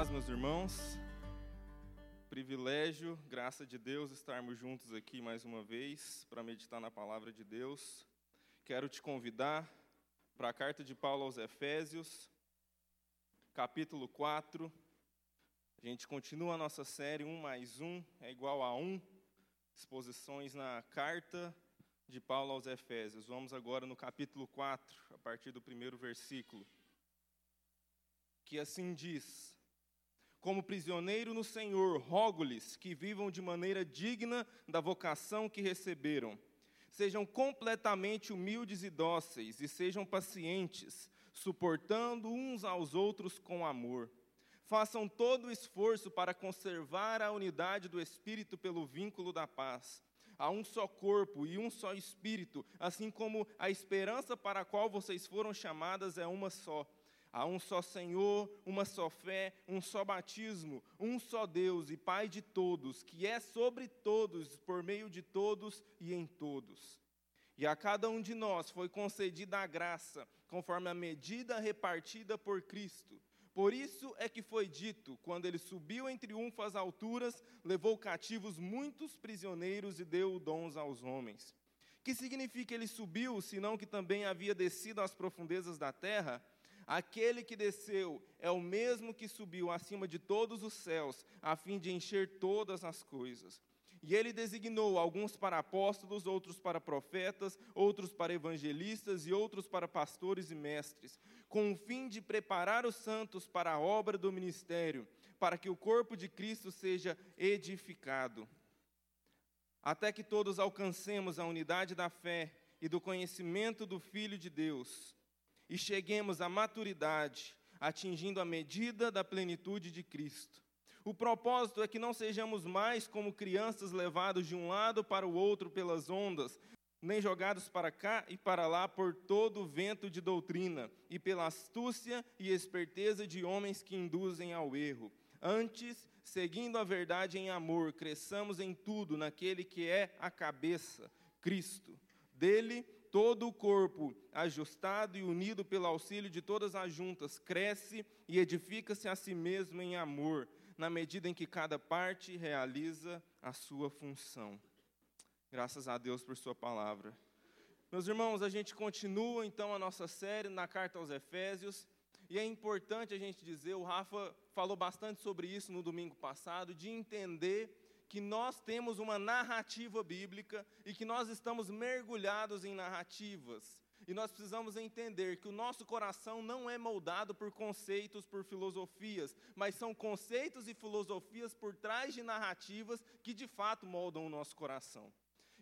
paz, meus irmãos. Privilégio, graça de Deus, estarmos juntos aqui mais uma vez para meditar na palavra de Deus. Quero te convidar para a carta de Paulo aos Efésios, capítulo 4. A gente continua a nossa série 1+1 é igual a 1. Exposições na carta de Paulo aos Efésios. Vamos agora no capítulo 4, a partir do primeiro versículo. Que assim diz: como prisioneiro no Senhor, rogo-lhes que vivam de maneira digna da vocação que receberam. Sejam completamente humildes e dóceis, e sejam pacientes, suportando uns aos outros com amor. Façam todo o esforço para conservar a unidade do Espírito pelo vínculo da paz. Há um só corpo e um só Espírito, assim como a esperança para a qual vocês foram chamadas é uma só. Há um só Senhor, uma só fé, um só batismo, um só Deus e Pai de todos, que é sobre todos, por meio de todos e em todos. E a cada um de nós foi concedida a graça, conforme a medida repartida por Cristo. Por isso é que foi dito, quando ele subiu em triunfo às alturas, levou cativos muitos prisioneiros e deu dons aos homens. Que significa ele subiu, senão que também havia descido às profundezas da terra? Aquele que desceu é o mesmo que subiu acima de todos os céus, a fim de encher todas as coisas. E ele designou alguns para apóstolos, outros para profetas, outros para evangelistas e outros para pastores e mestres, com o fim de preparar os santos para a obra do ministério, para que o corpo de Cristo seja edificado, até que todos alcancemos a unidade da fé e do conhecimento do Filho de Deus, e cheguemos à maturidade, atingindo a medida da plenitude de Cristo. O propósito é que não sejamos mais como crianças levados de um lado para o outro pelas ondas, nem jogados para cá e para lá por todo o vento de doutrina, e pela astúcia e esperteza de homens que induzem ao erro. Antes, seguindo a verdade em amor, cresçamos em tudo naquele que é a cabeça, Cristo. Dele, todo o corpo, ajustado e unido pelo auxílio de todas as juntas, cresce e edifica-se a si mesmo em amor, na medida em que cada parte realiza a sua função. Graças a Deus por sua palavra. Meus irmãos, a gente continua, então, a nossa série na Carta aos Efésios, e é importante a gente dizer, o Rafa falou bastante sobre isso no domingo passado, de entender que nós temos uma narrativa bíblica e que nós estamos mergulhados em narrativas. E nós precisamos entender que o nosso coração não é moldado por conceitos, por filosofias, mas são conceitos e filosofias por trás de narrativas que, de fato, moldam o nosso coração.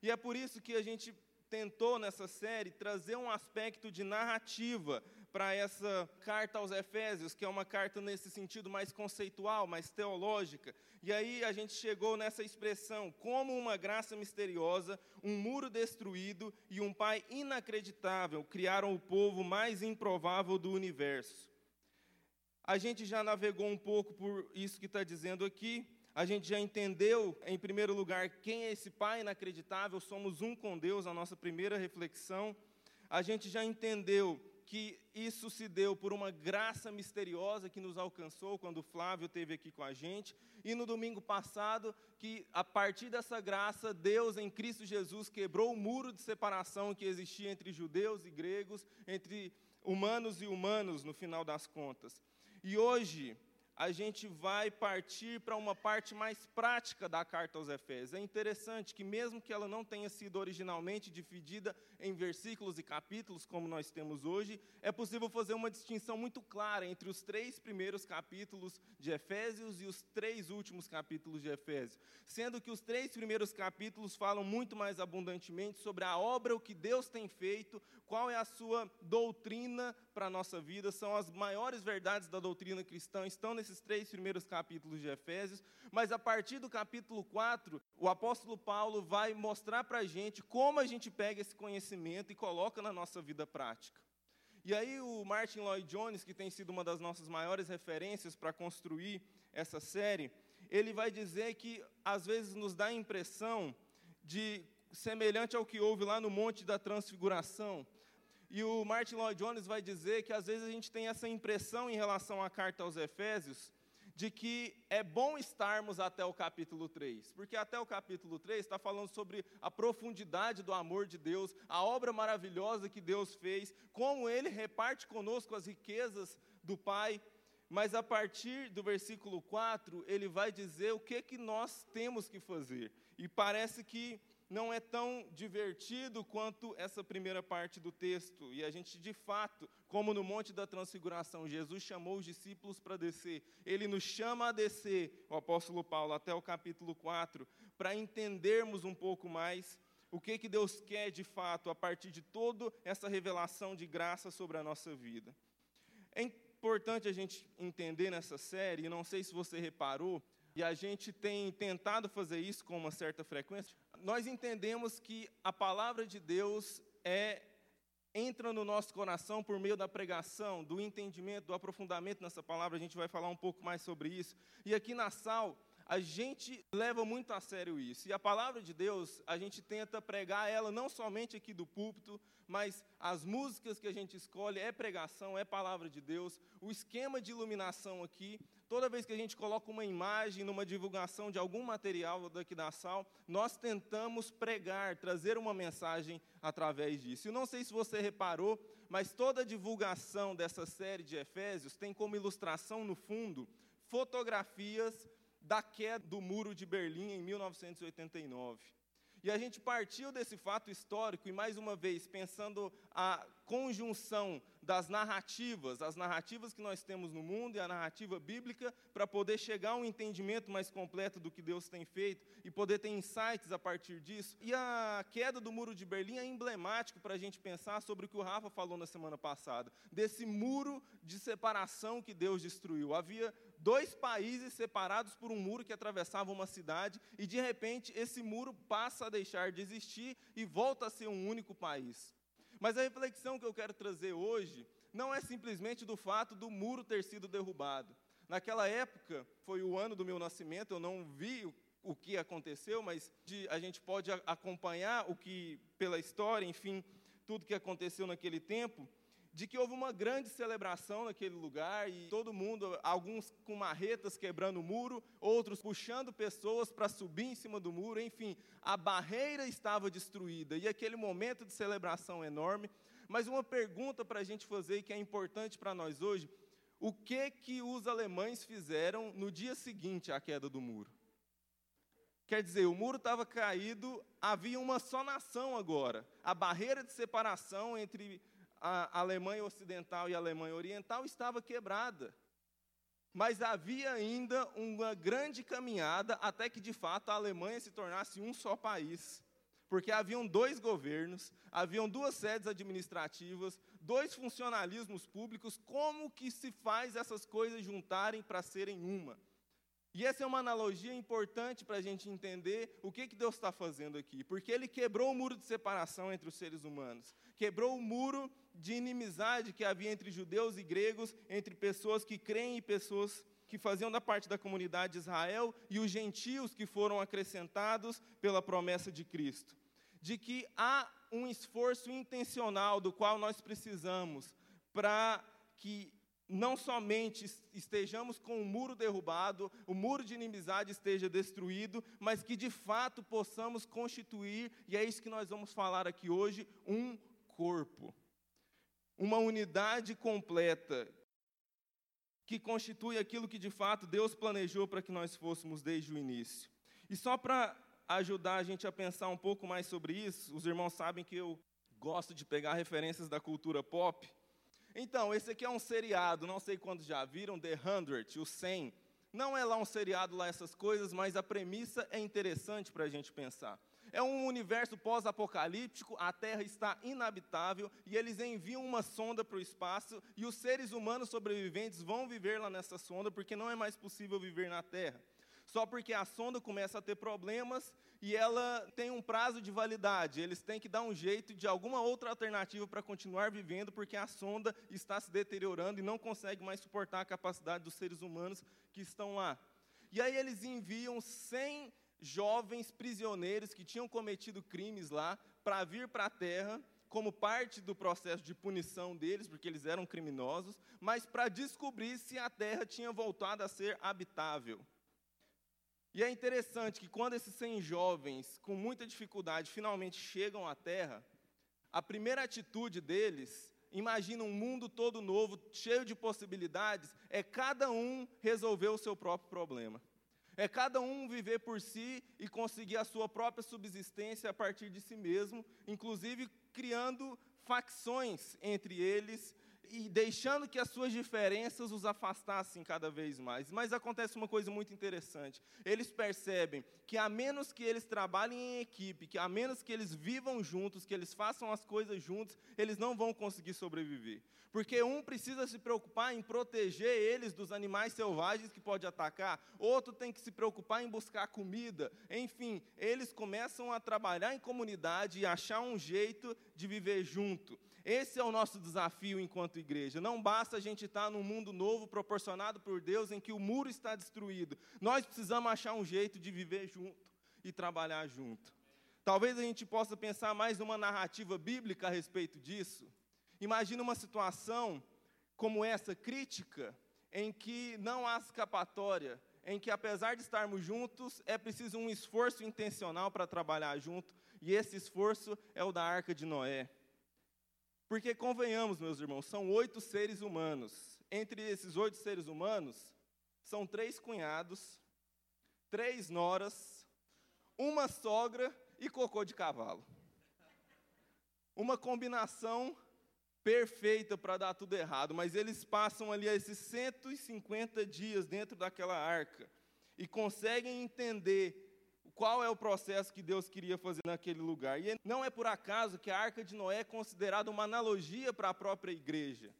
E é por isso que a gente tentou, nessa série, trazer um aspecto de narrativa para essa carta aos Efésios, que é uma carta nesse sentido mais conceitual, mais teológica. E aí a gente chegou nessa expressão, como uma graça misteriosa, um muro destruído e um pai inacreditável criaram o povo mais improvável do universo. A gente já navegou um pouco por isso que está dizendo aqui, a gente já entendeu, em primeiro lugar, quem é esse pai inacreditável, somos um com Deus, a nossa primeira reflexão. A gente já entendeu que isso se deu por uma graça misteriosa que nos alcançou quando o Flávio esteve aqui com a gente, e no domingo passado, que a partir dessa graça, Deus em Cristo Jesus quebrou o muro de separação que existia entre judeus e gregos, entre humanos e humanos, no final das contas. E hoje, a gente vai partir para uma parte mais prática da Carta aos Efésios. É interessante que, mesmo que ela não tenha sido originalmente dividida em versículos e capítulos, como nós temos hoje, é possível fazer uma distinção muito clara entre os 3 primeiros capítulos de Efésios e os 3 últimos capítulos de Efésios, sendo que os 3 primeiros capítulos falam muito mais abundantemente sobre a obra, o que Deus tem feito, qual é a sua doutrina para a nossa vida, são as maiores verdades da doutrina cristã, estão nesses 3 primeiros capítulos de Efésios, mas a partir do capítulo 4, o apóstolo Paulo vai mostrar para a gente como a gente pega esse conhecimento e coloca na nossa vida prática. E aí o Martin Lloyd-Jones, que tem sido uma das nossas maiores referências para construir essa série, ele vai dizer que às vezes nos dá a impressão de, semelhante ao que houve lá no Monte da Transfiguração. E o Martin Lloyd-Jones vai dizer que às vezes a gente tem essa impressão em relação à Carta aos Efésios, de que é bom estarmos até o capítulo 3, porque até o capítulo 3 está falando sobre a profundidade do amor de Deus, a obra maravilhosa que Deus fez, como Ele reparte conosco as riquezas do Pai. Mas a partir do versículo 4, ele vai dizer o que nós temos que fazer. E parece que não é tão divertido quanto essa primeira parte do texto. E a gente, de fato, como no Monte da Transfiguração, Jesus chamou os discípulos para descer. Ele nos chama a descer, o apóstolo Paulo, até o capítulo 4, para entendermos um pouco mais o que Deus quer, de fato, a partir de toda essa revelação de graça sobre a nossa vida. É importante a gente entender nessa série, e não sei se você reparou, e a gente tem tentado fazer isso com uma certa frequência, nós entendemos que a palavra de Deus entra no nosso coração por meio da pregação, do entendimento, do aprofundamento nessa palavra. A gente vai falar um pouco mais sobre isso. E aqui na Sal, a gente leva muito a sério isso. E a palavra de Deus, a gente tenta pregar ela não somente aqui do púlpito, mas as músicas que a gente escolhe é pregação, é palavra de Deus. O esquema de iluminação aqui, toda vez que a gente coloca uma imagem numa divulgação de algum material daqui da Sal, nós tentamos pregar, trazer uma mensagem através disso. E não sei se você reparou, mas toda a divulgação dessa série de Efésios tem como ilustração, no fundo, fotografias da queda do Muro de Berlim em 1989. E a gente partiu desse fato histórico, e mais uma vez, pensando a conjunção das narrativas, as narrativas que nós temos no mundo e a narrativa bíblica, para poder chegar a um entendimento mais completo do que Deus tem feito e poder ter insights a partir disso. E a queda do Muro de Berlim é emblemático para a gente pensar sobre o que o Rafa falou na semana passada, desse muro de separação que Deus destruiu. Havia dois países separados por um muro que atravessava uma cidade, e de repente esse muro passa a deixar de existir e volta a ser um único país. Mas a reflexão que eu quero trazer hoje não é simplesmente do fato do muro ter sido derrubado. Naquela época, foi o ano do meu nascimento, eu não vi o que aconteceu, mas a gente pode acompanhar o que, pela história, enfim, tudo que aconteceu naquele tempo, de que houve uma grande celebração naquele lugar, e todo mundo, alguns com marretas quebrando o muro, outros puxando pessoas para subir em cima do muro, enfim, a barreira estava destruída, e aquele momento de celebração enorme. Mas uma pergunta para a gente fazer, que é importante para nós hoje: o que os alemães fizeram no dia seguinte à queda do muro? Quer dizer, o muro estava caído, havia uma só nação agora, a barreira de separação entre a Alemanha Ocidental e a Alemanha Oriental estava quebrada. Mas havia ainda uma grande caminhada até que, de fato, a Alemanha se tornasse um só país. Porque haviam dois governos, haviam duas sedes administrativas, dois funcionalismos públicos. Como que se faz essas coisas juntarem para serem uma? E essa é uma analogia importante para a gente entender o que Deus está fazendo aqui. Porque Ele quebrou o muro de separação entre os seres humanos. Quebrou o muro de inimizade que havia entre judeus e gregos, entre pessoas que creem e pessoas que faziam da parte da comunidade de Israel, e os gentios que foram acrescentados pela promessa de Cristo. De que há um esforço intencional do qual nós precisamos para que não somente estejamos com o muro derrubado, o muro de inimizade esteja destruído, mas que, de fato, possamos constituir, e é isso que nós vamos falar aqui hoje, um corpo. Uma unidade completa, que constitui aquilo que, de fato, Deus planejou para que nós fôssemos desde o início. E só para ajudar a gente a pensar um pouco mais sobre isso, os irmãos sabem que eu gosto de pegar referências da cultura pop. Então, esse aqui é um seriado, não sei quantos já viram, The 100, o 100. Não é lá um seriado, lá essas coisas, mas a premissa é interessante para a gente pensar. É um universo pós-apocalíptico, a Terra está inabitável, e eles enviam uma sonda para o espaço, e os seres humanos sobreviventes vão viver lá nessa sonda, porque não é mais possível viver na Terra. Só porque a sonda começa a ter problemas e ela tem um prazo de validade. Eles têm que dar um jeito de alguma outra alternativa para continuar vivendo, porque a sonda está se deteriorando e não consegue mais suportar a capacidade dos seres humanos que estão lá. E aí eles enviam 100 jovens prisioneiros que tinham cometido crimes lá para vir para a Terra, como parte do processo de punição deles, porque eles eram criminosos, mas para descobrir se a terra tinha voltado a ser habitável. E é interessante que quando esses 100 jovens, com muita dificuldade, finalmente chegam à terra, a primeira atitude deles, imagina um mundo todo novo, cheio de possibilidades, é cada um resolver o seu próprio problema. É cada um viver por si e conseguir a sua própria subsistência a partir de si mesmo, inclusive criando facções entre eles e deixando que as suas diferenças os afastassem cada vez mais. Mas acontece uma coisa muito interessante. Eles percebem que, a menos que eles trabalhem em equipe, que a menos que eles vivam juntos, que eles façam as coisas juntos, eles não vão conseguir sobreviver. Porque um precisa se preocupar em proteger eles dos animais selvagens que pode atacar, outro tem que se preocupar em buscar comida. Enfim, eles começam a trabalhar em comunidade e achar um jeito de viver junto. Esse é o nosso desafio enquanto igreja. Não basta a gente estar num mundo novo proporcionado por Deus em que o muro está destruído. Nós precisamos achar um jeito de viver junto e trabalhar junto. Talvez a gente possa pensar mais numa narrativa bíblica a respeito disso. Imagina uma situação como essa, crítica, em que não há escapatória, em que, apesar de estarmos juntos, é preciso um esforço intencional para trabalhar junto, e esse esforço é o da Arca de Noé. Porque, convenhamos, meus irmãos, são 8 seres humanos. Entre esses 8 seres humanos, são 3 cunhados, 3 noras, uma sogra e cocô de cavalo. Uma combinação perfeita para dar tudo errado, mas eles passam ali esses 150 dias dentro daquela arca e conseguem entender qual é o processo que Deus queria fazer naquele lugar. E não é por acaso que a Arca de Noé é considerada uma analogia para a própria igreja.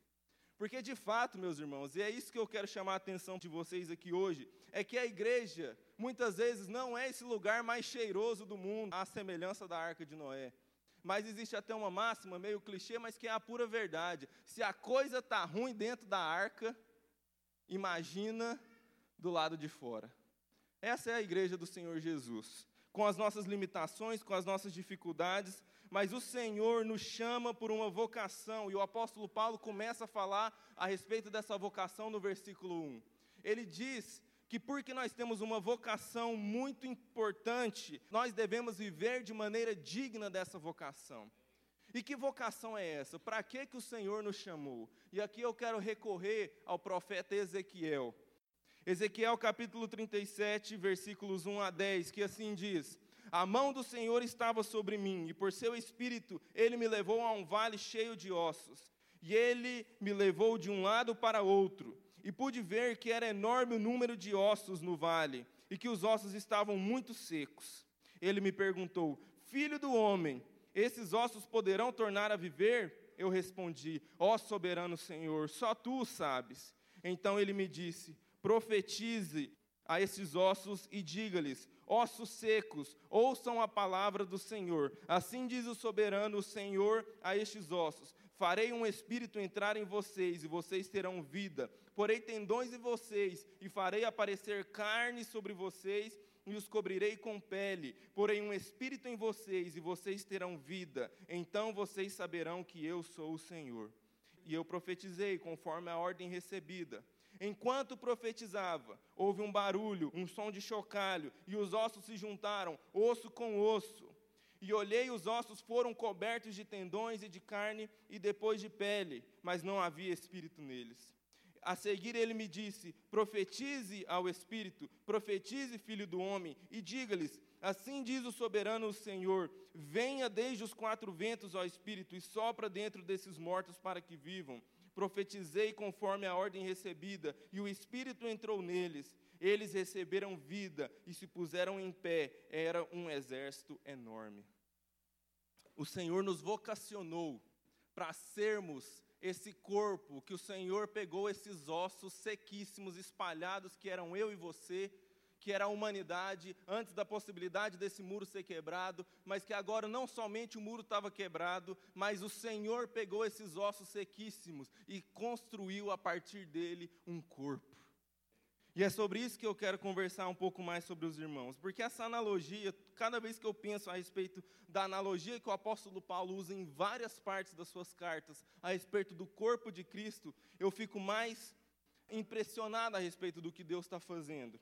Porque, de fato, meus irmãos, e é isso que eu quero chamar a atenção de vocês aqui hoje, é que a igreja, muitas vezes, não é esse lugar mais cheiroso do mundo, à semelhança da Arca de Noé. Mas existe até uma máxima, meio clichê, mas que é a pura verdade. Se a coisa está ruim dentro da arca, imagina do lado de fora. Essa é a igreja do Senhor Jesus, com as nossas limitações, com as nossas dificuldades, mas o Senhor nos chama por uma vocação, e o apóstolo Paulo começa a falar a respeito dessa vocação no versículo 1. Ele diz que porque nós temos uma vocação muito importante, nós devemos viver de maneira digna dessa vocação. E que vocação é essa? Para que o Senhor nos chamou? E aqui eu quero recorrer ao profeta Ezequiel. Ezequiel capítulo 37, versículos 1 a 10, que assim diz: a mão do Senhor estava sobre mim, e por seu espírito ele me levou a um vale cheio de ossos, e ele me levou de um lado para outro, e pude ver que era enorme o número de ossos no vale, e que os ossos estavam muito secos. Ele me perguntou: filho do homem, esses ossos poderão tornar a viver? Eu respondi: ó soberano Senhor, só tu o sabes. Então ele me disse: profetize a esses ossos e diga-lhes: ossos secos, ouçam a palavra do Senhor. Assim diz o soberano, o Senhor, a estes ossos: farei um espírito entrar em vocês, e vocês terão vida. Porei tendões em vocês, e farei aparecer carne sobre vocês, e os cobrirei com pele. Porei um espírito em vocês, e vocês terão vida. Então vocês saberão que eu sou o Senhor. E eu profetizei conforme a ordem recebida. Enquanto profetizava, houve um barulho, um som de chocalho, e os ossos se juntaram, osso com osso. E olhei, os ossos foram cobertos de tendões e de carne, e depois de pele, mas não havia espírito neles. A seguir ele me disse: profetize ao espírito, profetize, filho do homem, e diga-lhes: assim diz o soberano, o Senhor, venha desde os 4 ventos, ó espírito, e sopra dentro desses mortos para que vivam. Profetizei conforme a ordem recebida, e o Espírito entrou neles. Eles receberam vida e se puseram em pé. Era um exército enorme. O Senhor nos vocacionou para sermos esse corpo, que o Senhor pegou esses ossos sequíssimos, espalhados, que eram eu e você, que era a humanidade, antes da possibilidade desse muro ser quebrado, mas que agora não somente o muro estava quebrado, mas o Senhor pegou esses ossos sequíssimos e construiu a partir dele um corpo. E é sobre isso que eu quero conversar um pouco mais sobre os irmãos, porque essa analogia cada vez que eu penso a respeito da analogia que o apóstolo Paulo usa em várias partes das suas cartas, a respeito do corpo de Cristo, eu fico mais impressionado a respeito do que Deus está fazendo.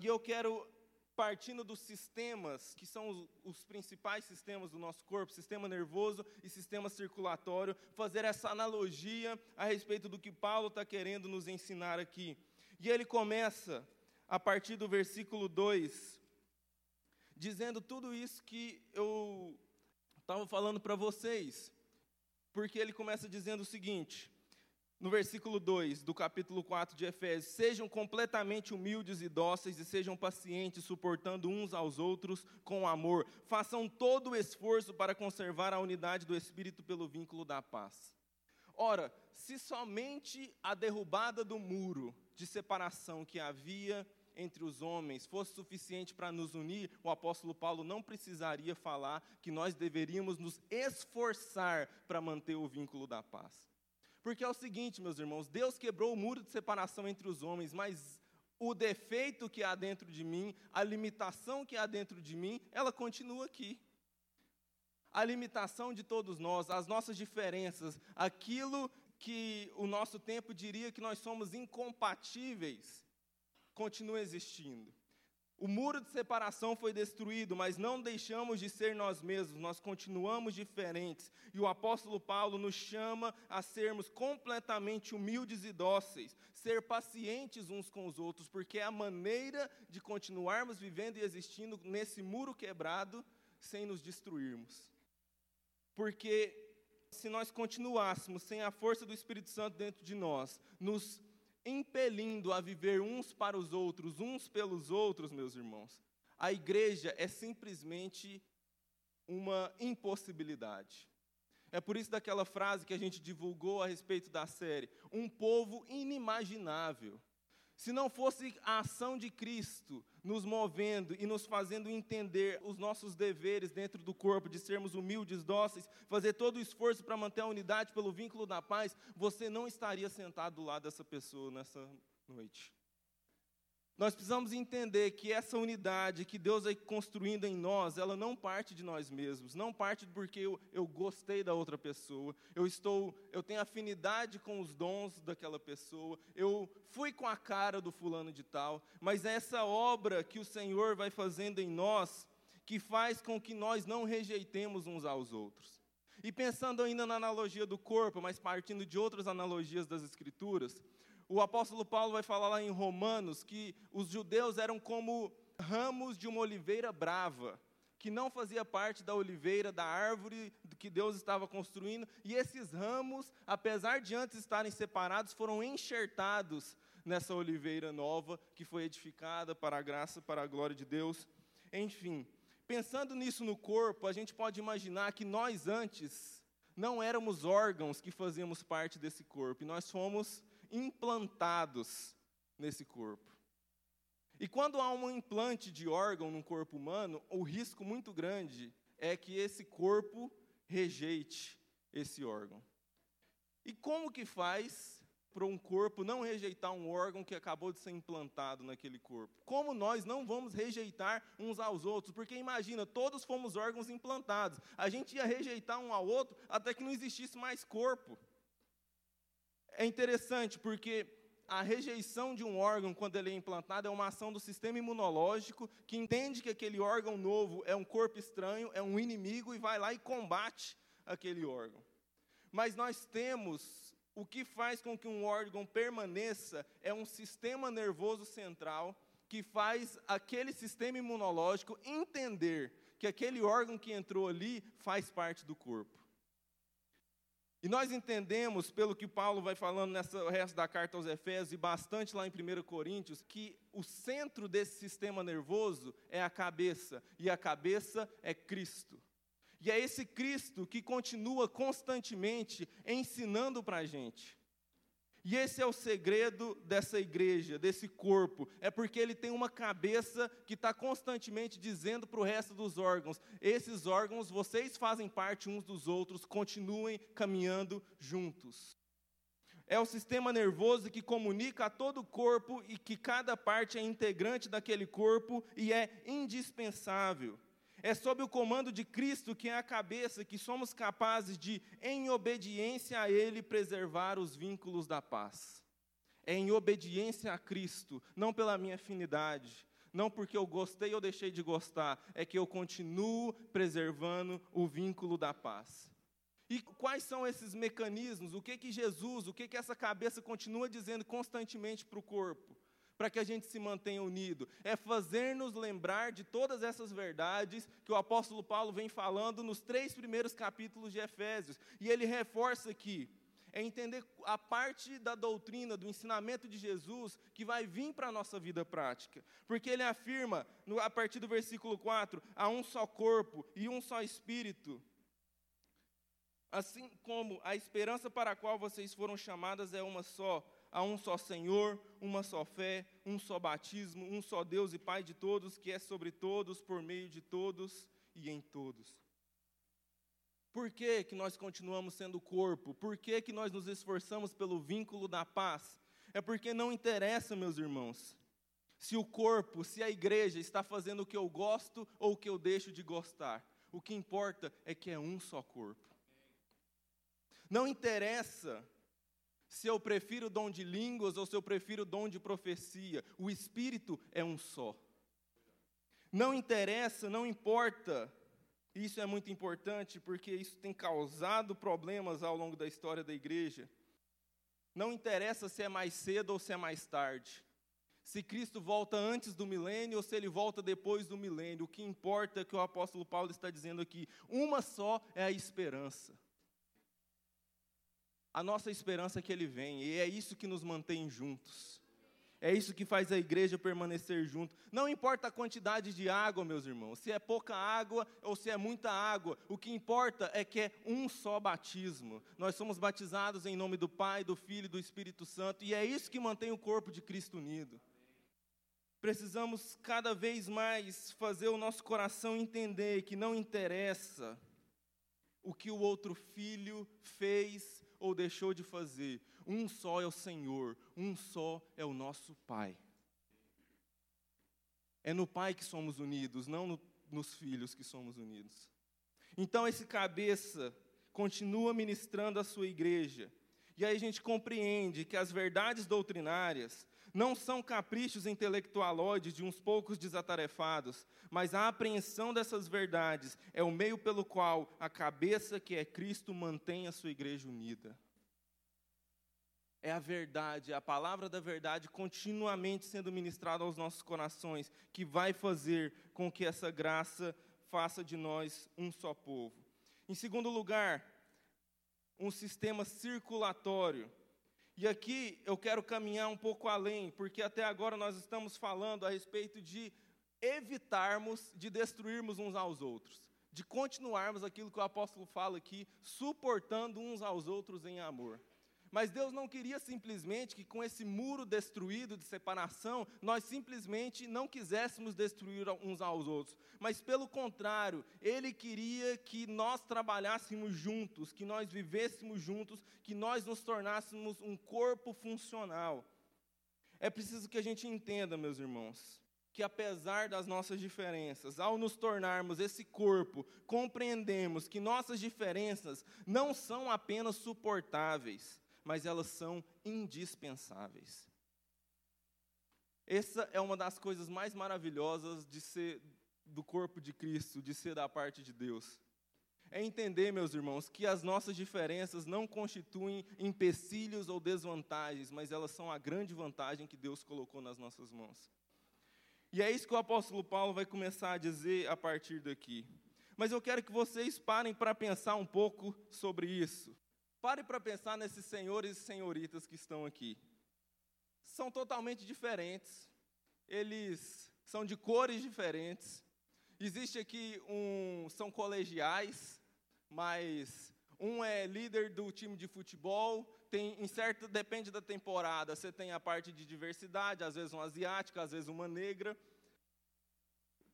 E eu quero, partindo dos sistemas, que são os principais sistemas do nosso corpo, sistema nervoso e sistema circulatório, fazer essa analogia a respeito do que Paulo está querendo nos ensinar aqui. E ele começa, a partir do versículo 2, dizendo tudo isso que eu estava falando para vocês, porque ele começa dizendo o seguinte, no versículo 2 do capítulo 4 de Efésios: sejam completamente humildes e dóceis, e sejam pacientes, suportando uns aos outros com amor. Façam todo o esforço para conservar a unidade do Espírito pelo vínculo da paz. Ora, se somente a derrubada do muro de separação que havia entre os homens fosse suficiente para nos unir, o apóstolo Paulo não precisaria falar que nós deveríamos nos esforçar para manter o vínculo da paz. Porque é o seguinte, meus irmãos, Deus quebrou o muro de separação entre os homens, mas o defeito que há dentro de mim, a limitação que há dentro de mim, ela continua aqui. A limitação de todos nós, as nossas diferenças, aquilo que o nosso tempo diria que nós somos incompatíveis, continua existindo. O muro de separação foi destruído, mas não deixamos de ser nós mesmos, nós continuamos diferentes. E o apóstolo Paulo nos chama a sermos completamente humildes e dóceis, ser pacientes uns com os outros, porque é a maneira de continuarmos vivendo e existindo nesse muro quebrado, sem nos destruirmos. Porque se nós continuássemos sem a força do Espírito Santo dentro de nós, nos impelindo a viver uns para os outros, uns pelos outros, meus irmãos, a igreja é simplesmente uma impossibilidade. É por isso daquela frase que a gente divulgou a respeito da série, um povo inimaginável. Se não fosse a ação de Cristo nos movendo e nos fazendo entender os nossos deveres dentro do corpo, de sermos humildes, dóceis, fazer todo o esforço para manter a unidade pelo vínculo da paz, você não estaria sentado do lado dessa pessoa nessa noite. Nós precisamos entender que essa unidade que Deus vai construindo em nós, ela não parte de nós mesmos, não parte porque eu gostei da outra pessoa, eu tenho afinidade com os dons daquela pessoa, eu fui com a cara do fulano de tal, mas é essa obra que o Senhor vai fazendo em nós, que faz com que nós não rejeitemos uns aos outros. E pensando ainda na analogia do corpo, mas partindo de outras analogias das Escrituras, o apóstolo Paulo vai falar lá em Romanos que os judeus eram como ramos de uma oliveira brava, que não fazia parte da oliveira, da árvore que Deus estava construindo, e esses ramos, apesar de antes estarem separados, foram enxertados nessa oliveira nova que foi edificada para a graça, para a glória de Deus. Enfim, pensando nisso no corpo, a gente pode imaginar que nós antes não éramos órgãos que fazíamos parte desse corpo, e nós fomos implantados nesse corpo. E quando há um implante de órgão no corpo humano, o risco muito grande é que esse corpo rejeite esse órgão. E como que faz para um corpo não rejeitar um órgão que acabou de ser implantado naquele corpo? Como nós não vamos rejeitar uns aos outros? Porque imagina, todos fomos órgãos implantados. A gente ia rejeitar um ao outro até que não existisse mais corpo. É interessante porque a rejeição de um órgão, quando ele é implantado, é uma ação do sistema imunológico que entende que aquele órgão novo é um corpo estranho, é um inimigo, e vai lá e combate aquele órgão. Mas nós temos, o que faz com que um órgão permaneça é um sistema nervoso central que faz aquele sistema imunológico entender que aquele órgão que entrou ali faz parte do corpo. E nós entendemos, pelo que Paulo vai falando nessa resto da carta aos Efésios, e bastante lá em 1 Coríntios, que o centro desse sistema nervoso é a cabeça, e a cabeça é Cristo. E é esse Cristo que continua constantemente ensinando para a gente. E esse é o segredo dessa igreja, desse corpo, é porque ele tem uma cabeça que está constantemente dizendo para o resto dos órgãos: esses órgãos, vocês fazem parte uns dos outros, continuem caminhando juntos. É o sistema nervoso que comunica a todo o corpo e que cada parte é integrante daquele corpo e é indispensável. É sob o comando de Cristo, que é a cabeça, que somos capazes de, em obediência a Ele, preservar os vínculos da paz. É em obediência a Cristo, não pela minha afinidade, não porque eu gostei ou deixei de gostar, é que eu continuo preservando o vínculo da paz. E quais são esses mecanismos? O que essa cabeça continua dizendo constantemente para o corpo, para que a gente se mantenha unido? É fazer-nos lembrar de todas essas verdades que o apóstolo Paulo vem falando nos 3 primeiros capítulos de Efésios. E ele reforça aqui. É entender a parte da doutrina, do ensinamento de Jesus, que vai vir para a nossa vida prática. Porque ele afirma, a partir do versículo 4, há um só corpo e um só espírito. Assim como a esperança para a qual vocês foram chamadas é uma só, há um só Senhor, uma só fé, um só batismo, um só Deus e Pai de todos, que é sobre todos, por meio de todos e em todos. Por que que nós continuamos sendo corpo? Por que que nós nos esforçamos pelo vínculo da paz? É porque não interessa, meus irmãos, se o corpo, se a igreja está fazendo o que eu gosto ou o que eu deixo de gostar. O que importa é que é um só corpo. Não interessa se eu prefiro o dom de línguas ou se eu prefiro o dom de profecia. O Espírito é um só. Não interessa, não importa. Isso é muito importante, porque isso tem causado problemas ao longo da história da igreja. Não interessa se é mais cedo ou se é mais tarde. Se Cristo volta antes do milênio ou se ele volta depois do milênio. O que importa é que o apóstolo Paulo está dizendo aqui. Uma só é a esperança. A nossa esperança é que ele venha, e é isso que nos mantém juntos. É isso que faz a igreja permanecer junto. Não importa a quantidade de água, meus irmãos, se é pouca água ou se é muita água, o que importa é que é um só batismo. Nós somos batizados em nome do Pai, do Filho e do Espírito Santo, e é isso que mantém o corpo de Cristo unido. Precisamos cada vez mais fazer o nosso coração entender que não interessa o que o outro filho fez ou deixou de fazer. Um só é o Senhor, um só é o nosso Pai. É no Pai que somos unidos, não nos filhos que somos unidos. Então esse cabeça continua ministrando a sua igreja. E aí a gente compreende que as verdades doutrinárias não são caprichos intelectualoides de uns poucos desatarefados, mas a apreensão dessas verdades é o meio pelo qual a cabeça, que é Cristo, mantém a sua igreja unida. É a verdade, a palavra da verdade continuamente sendo ministrada aos nossos corações, que vai fazer com que essa graça faça de nós um só povo. Em segundo lugar, um sistema circulatório. E aqui eu quero caminhar um pouco além, porque até agora nós estamos falando a respeito de evitarmos, de destruirmos uns aos outros, de continuarmos aquilo que o apóstolo fala aqui, suportando uns aos outros em amor. Mas Deus não queria simplesmente que com esse muro destruído de separação, nós simplesmente não quiséssemos destruir uns aos outros. Mas, pelo contrário, Ele queria que nós trabalhássemos juntos, que nós vivêssemos juntos, que nós nos tornássemos um corpo funcional. É preciso que a gente entenda, meus irmãos, que apesar das nossas diferenças, ao nos tornarmos esse corpo, compreendemos que nossas diferenças não são apenas suportáveis, mas elas são indispensáveis. Essa é uma das coisas mais maravilhosas de ser do corpo de Cristo, de ser da parte de Deus. É entender, meus irmãos, que as nossas diferenças não constituem empecilhos ou desvantagens, mas elas são a grande vantagem que Deus colocou nas nossas mãos. E é isso que o apóstolo Paulo vai começar a dizer a partir daqui. Mas eu quero que vocês parem para pensar um pouco sobre isso. Pare para pensar nesses senhores e senhoritas que estão aqui. São totalmente diferentes. Eles são de cores diferentes. Existe aqui são colegiais, mas um é líder do time de futebol. Depende da temporada. Você tem a parte de diversidade, às vezes uma asiática, às vezes uma negra.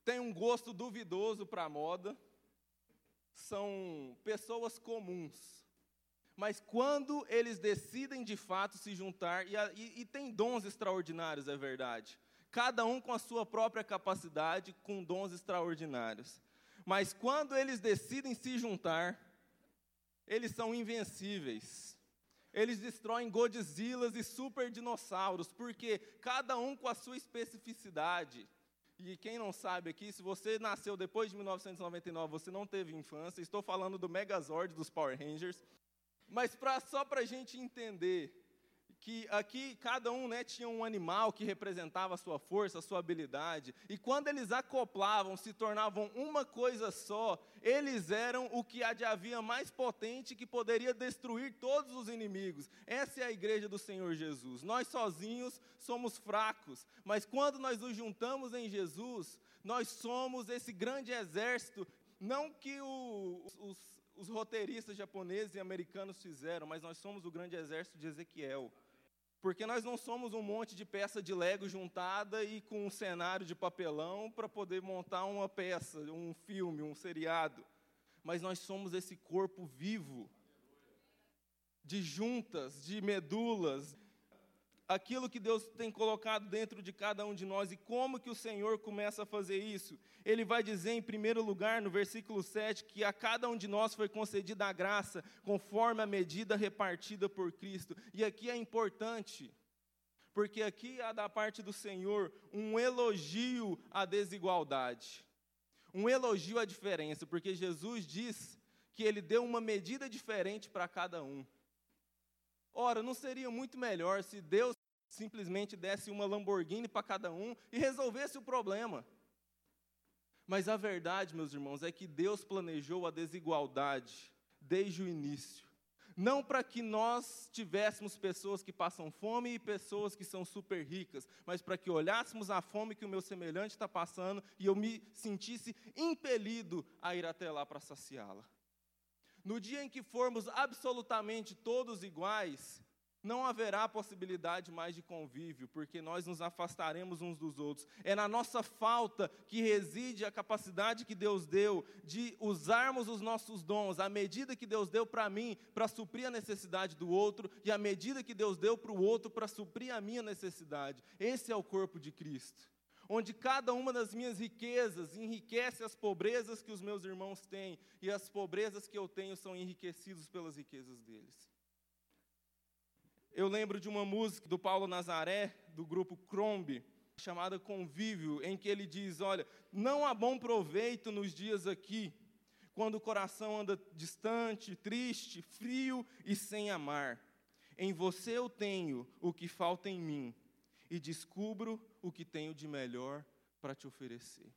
Tem um gosto duvidoso para a moda. São pessoas comuns. Mas quando eles decidem, de fato, se juntar, e tem dons extraordinários, é verdade. Cada um com a sua própria capacidade, com dons extraordinários. Mas quando eles decidem se juntar, eles são invencíveis. Eles destroem Godzillas e super dinossauros, porque cada um com a sua especificidade. E quem não sabe aqui, se você nasceu depois de 1999, você não teve infância. Estou falando do Megazord dos Power Rangers. Mas só para a gente entender que aqui cada um, né, tinha um animal que representava a sua força, a sua habilidade. E quando eles acoplavam, se tornavam uma coisa só, eles eram o que havia mais potente que poderia destruir todos os inimigos. Essa é a igreja do Senhor Jesus. Nós sozinhos somos fracos, mas quando nós nos juntamos em Jesus, nós somos esse grande exército. Não que os roteiristas japoneses e americanos fizeram, mas nós somos o grande exército de Ezequiel. Porque nós não somos um monte de peça de Lego juntada e com um cenário de papelão para poder montar uma peça, um filme, um seriado. Mas nós somos esse corpo vivo, de juntas, de medulas. Aquilo que Deus tem colocado dentro de cada um de nós. E como que o Senhor começa a fazer isso? Ele vai dizer, em primeiro lugar, no versículo 7, que a cada um de nós foi concedida a graça, conforme a medida repartida por Cristo. E aqui é importante, porque aqui há da parte do Senhor um elogio à desigualdade. Um elogio à diferença, porque Jesus diz que Ele deu uma medida diferente para cada um. Ora, não seria muito melhor se Deus simplesmente desse uma Lamborghini para cada um e resolvesse o problema? Mas a verdade, meus irmãos, é que Deus planejou a desigualdade desde o início. Não para que nós tivéssemos pessoas que passam fome e pessoas que são super ricas, mas para que olhássemos a fome que o meu semelhante está passando e eu me sentisse impelido a ir até lá para saciá-la. No dia em que formos absolutamente todos iguais, não haverá possibilidade mais de convívio, porque nós nos afastaremos uns dos outros. É na nossa falta que reside a capacidade que Deus deu de usarmos os nossos dons, a medida que Deus deu para mim para suprir a necessidade do outro e a medida que Deus deu para o outro para suprir a minha necessidade. Esse é o corpo de Cristo, onde cada uma das minhas riquezas enriquece as pobrezas que os meus irmãos têm, e as pobrezas que eu tenho são enriquecidas pelas riquezas deles. Eu lembro de uma música do Paulo Nazaré, do grupo Crombe, chamada Convívio, em que ele diz, olha, não há bom proveito nos dias aqui, quando o coração anda distante, triste, frio e sem amar. Em você eu tenho o que falta em mim, e descubro o que tenho de melhor para te oferecer.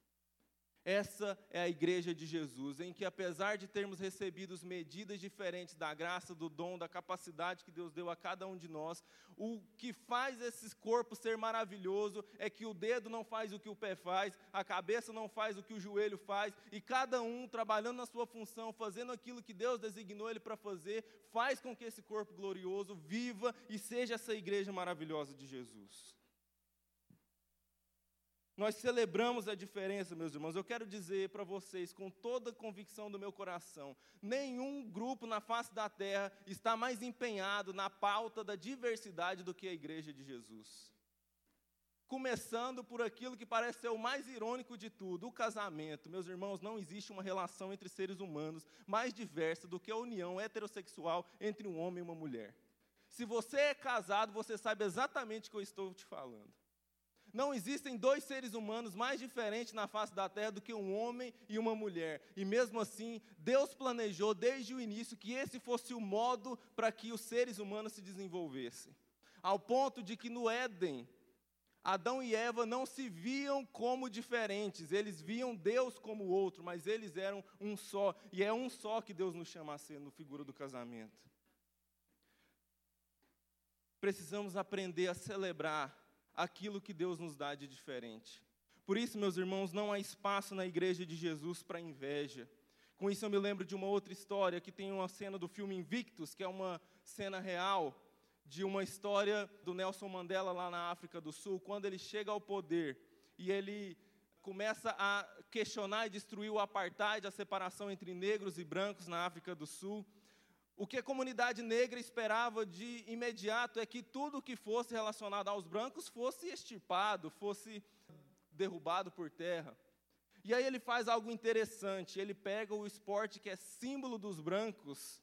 Essa é a igreja de Jesus, em que apesar de termos recebido medidas diferentes da graça, do dom, da capacidade que Deus deu a cada um de nós, o que faz esse corpo ser maravilhoso é que o dedo não faz o que o pé faz, a cabeça não faz o que o joelho faz, e cada um trabalhando na sua função, fazendo aquilo que Deus designou ele para fazer, faz com que esse corpo glorioso viva e seja essa igreja maravilhosa de Jesus. Nós celebramos a diferença, meus irmãos. Eu quero dizer para vocês, com toda a convicção do meu coração, nenhum grupo na face da terra está mais empenhado na pauta da diversidade do que a igreja de Jesus. Começando por aquilo que parece ser o mais irônico de tudo, o casamento. Meus irmãos, não existe uma relação entre seres humanos mais diversa do que a união heterossexual entre um homem e uma mulher. Se você é casado, você sabe exatamente o que eu estou te falando. Não existem dois seres humanos mais diferentes na face da terra do que um homem e uma mulher. E mesmo assim, Deus planejou desde o início que esse fosse o modo para que os seres humanos se desenvolvessem. Ao ponto de que no Éden, Adão e Eva não se viam como diferentes. Eles viam Deus como outro, mas eles eram um só. E é um só que Deus nos chama a ser no figura do casamento. Precisamos aprender a celebrar aquilo que Deus nos dá de diferente. Por isso, meus irmãos, não há espaço na igreja de Jesus para inveja. Com isso eu me lembro de uma outra história, que tem uma cena do filme Invictus, que é uma cena real de uma história do Nelson Mandela lá na África do Sul, quando ele chega ao poder e ele começa a questionar e destruir o apartheid, a separação entre negros e brancos na África do Sul. O que a comunidade negra esperava de imediato é que tudo que fosse relacionado aos brancos fosse extirpado, fosse derrubado por terra. E aí ele faz algo interessante, ele pega o esporte que é símbolo dos brancos,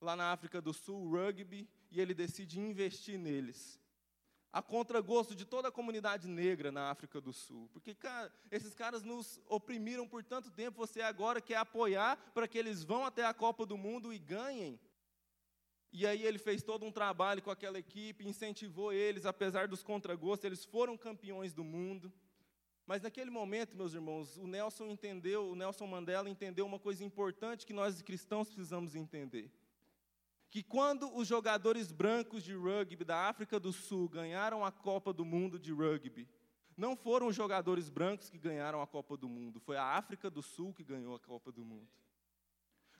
lá na África do Sul, o rugby, e ele decide investir neles. A contragosto de toda a comunidade negra na África do Sul. Porque, cara, esses caras nos oprimiram por tanto tempo, você agora quer apoiar para que eles vão até a Copa do Mundo e ganhem. E aí ele fez todo um trabalho com aquela equipe, incentivou eles, apesar dos contragostos, eles foram campeões do mundo. Mas naquele momento, meus irmãos, o Nelson Mandela entendeu uma coisa importante que nós cristãos precisamos entender. Que quando os jogadores brancos de rugby da África do Sul ganharam a Copa do Mundo de rugby, não foram os jogadores brancos que ganharam a Copa do Mundo, foi a África do Sul que ganhou a Copa do Mundo.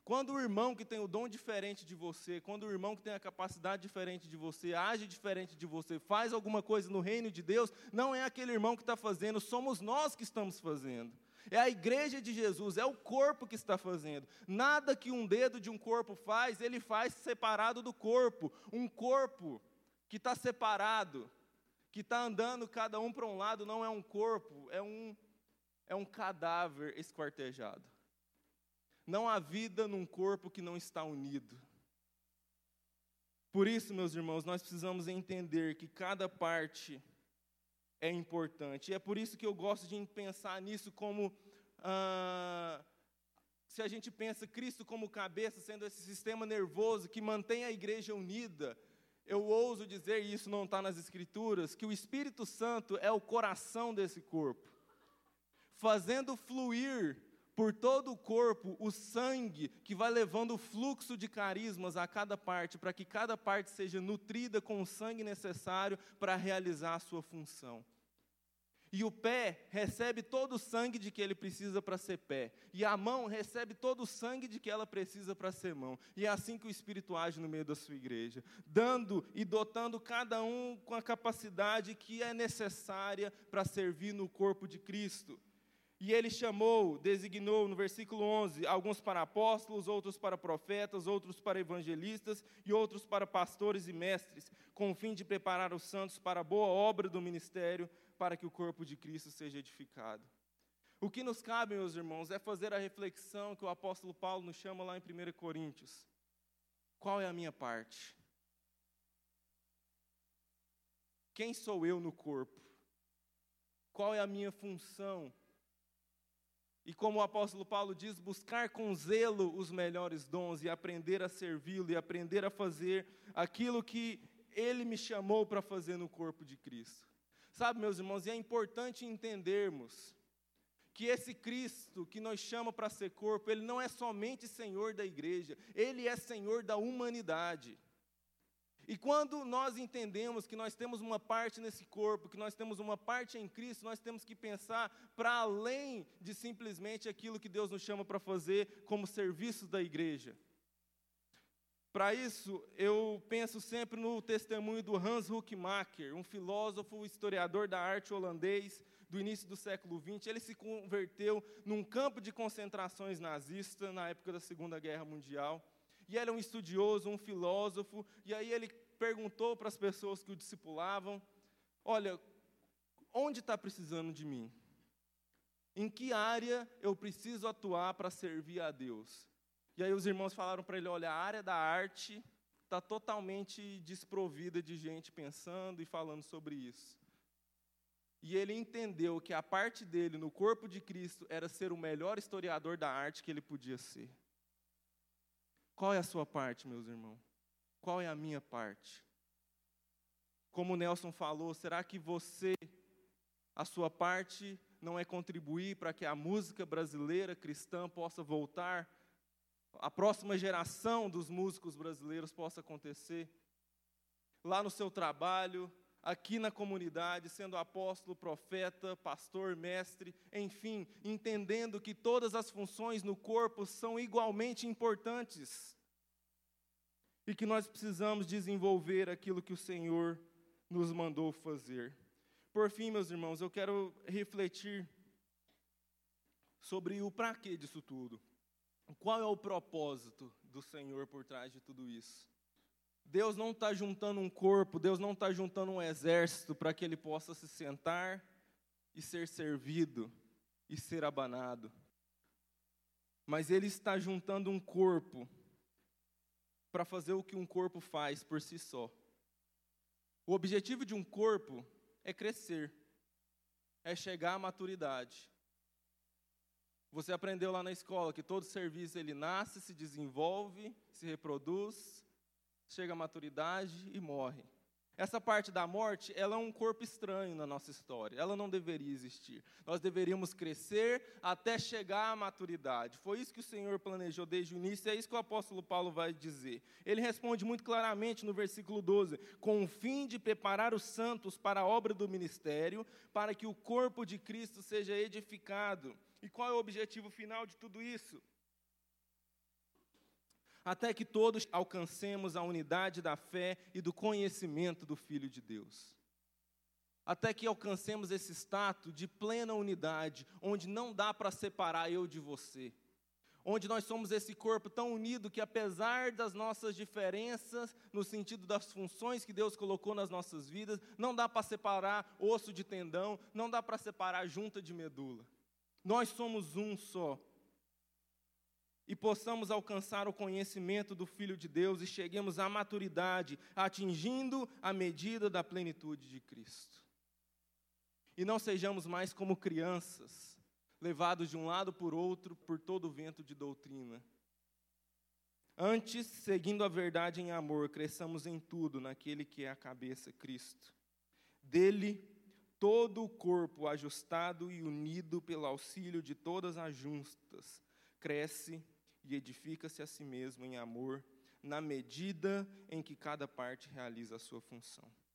Quando o irmão que tem o dom diferente de você, quando o irmão que tem a capacidade diferente de você, age diferente de você, faz alguma coisa no reino de Deus, não é aquele irmão que está fazendo, somos nós que estamos fazendo. É a igreja de Jesus, é o corpo que está fazendo. Nada que um dedo de um corpo faz, ele faz separado do corpo. Um corpo que está separado, que está andando cada um para um lado, não é um corpo, é um cadáver esquartejado. Não há vida num corpo que não está unido. Por isso, meus irmãos, nós precisamos entender que cada parte é importante. E é por isso que eu gosto de pensar nisso como... se a gente pensa Cristo como cabeça, sendo esse sistema nervoso que mantém a igreja unida, eu ouso dizer, e isso não está nas Escrituras, que o Espírito Santo é o coração desse corpo, fazendo fluir por todo o corpo o sangue que vai levando o fluxo de carismas a cada parte, para que cada parte seja nutrida com o sangue necessário para realizar a sua função. E o pé recebe todo o sangue de que ele precisa para ser pé. E a mão recebe todo o sangue de que ela precisa para ser mão. E é assim que o Espírito age no meio da sua igreja, dando e dotando cada um com a capacidade que é necessária para servir no corpo de Cristo. E ele chamou, designou, no versículo 11, alguns para apóstolos, outros para profetas, outros para evangelistas e outros para pastores e mestres, com o fim de preparar os santos para a boa obra do ministério, para que o corpo de Cristo seja edificado. O que nos cabe, meus irmãos, é fazer a reflexão que o apóstolo Paulo nos chama lá em 1 Coríntios. Qual é a minha parte? Quem sou eu no corpo? Qual é a minha função? E como o apóstolo Paulo diz, buscar com zelo os melhores dons e aprender a servi-lo e aprender a fazer aquilo que ele me chamou para fazer no corpo de Cristo. Sabe, meus irmãos, e é importante entendermos que esse Cristo que nos chama para ser corpo, ele não é somente Senhor da igreja, ele é Senhor da humanidade. E quando nós entendemos que nós temos uma parte nesse corpo, que nós temos uma parte em Cristo, nós temos que pensar para além de simplesmente aquilo que Deus nos chama para fazer como serviço da igreja. Para isso, eu penso sempre no testemunho do Hans Rookmaker, um filósofo, historiador da arte holandês do início do século XX. Ele se converteu num campo de concentrações nazista na época da Segunda Guerra Mundial. E ele é um estudioso, um filósofo, e aí ele perguntou para as pessoas que o discipulavam, olha, onde está precisando de mim? Em que área eu preciso atuar para servir a Deus? E aí os irmãos falaram para ele, olha, a área da arte está totalmente desprovida de gente pensando e falando sobre isso. E ele entendeu que a parte dele no corpo de Cristo era ser o melhor historiador da arte que ele podia ser. Qual é a sua parte, meus irmãos? Qual é a minha parte? Como o Nelson falou, será que a sua parte não é contribuir para que a música brasileira cristã possa voltar? A próxima geração dos músicos brasileiros possa acontecer? Lá no seu trabalho, aqui na comunidade, sendo apóstolo, profeta, pastor, mestre, enfim, entendendo que todas as funções no corpo são igualmente importantes e que nós precisamos desenvolver aquilo que o Senhor nos mandou fazer. Por fim, meus irmãos, eu quero refletir sobre o para quê disso tudo. Qual é o propósito do Senhor por trás de tudo isso? Deus não está juntando um corpo, Deus não está juntando um exército para que ele possa se sentar e ser servido. e ser abanado. Mas ele está juntando um corpo para fazer o que um corpo faz por si só. O objetivo de um corpo é crescer, é chegar à maturidade. Você aprendeu lá na escola que todo serviço ele nasce, se desenvolve, se reproduz, chega à maturidade e morre. Essa parte da morte, ela é um corpo estranho na nossa história. Ela não deveria existir. Nós deveríamos crescer até chegar à maturidade. Foi isso que o Senhor planejou desde o início, é isso que o apóstolo Paulo vai dizer. Ele responde muito claramente no versículo 12, com o fim de preparar os santos para a obra do ministério, para que o corpo de Cristo seja edificado. E qual é o objetivo final de tudo isso? Até que todos alcancemos a unidade da fé e do conhecimento do Filho de Deus. Até que alcancemos esse status de plena unidade, onde não dá para separar eu de você. Onde nós somos esse corpo tão unido que, apesar das nossas diferenças, no sentido das funções que Deus colocou nas nossas vidas, não dá para separar osso de tendão, não dá para separar junta de medula. Nós somos um só. E possamos alcançar o conhecimento do Filho de Deus e cheguemos à maturidade, atingindo a medida da plenitude de Cristo. E não sejamos mais como crianças, levados de um lado por outro por todo o vento de doutrina. Antes, seguindo a verdade em amor, cresçamos em tudo naquele que é a cabeça, Cristo. Dele, todo o corpo ajustado e unido pelo auxílio de todas as juntas, cresce e edifica-se a si mesmo em amor, na medida em que cada parte realiza a sua função.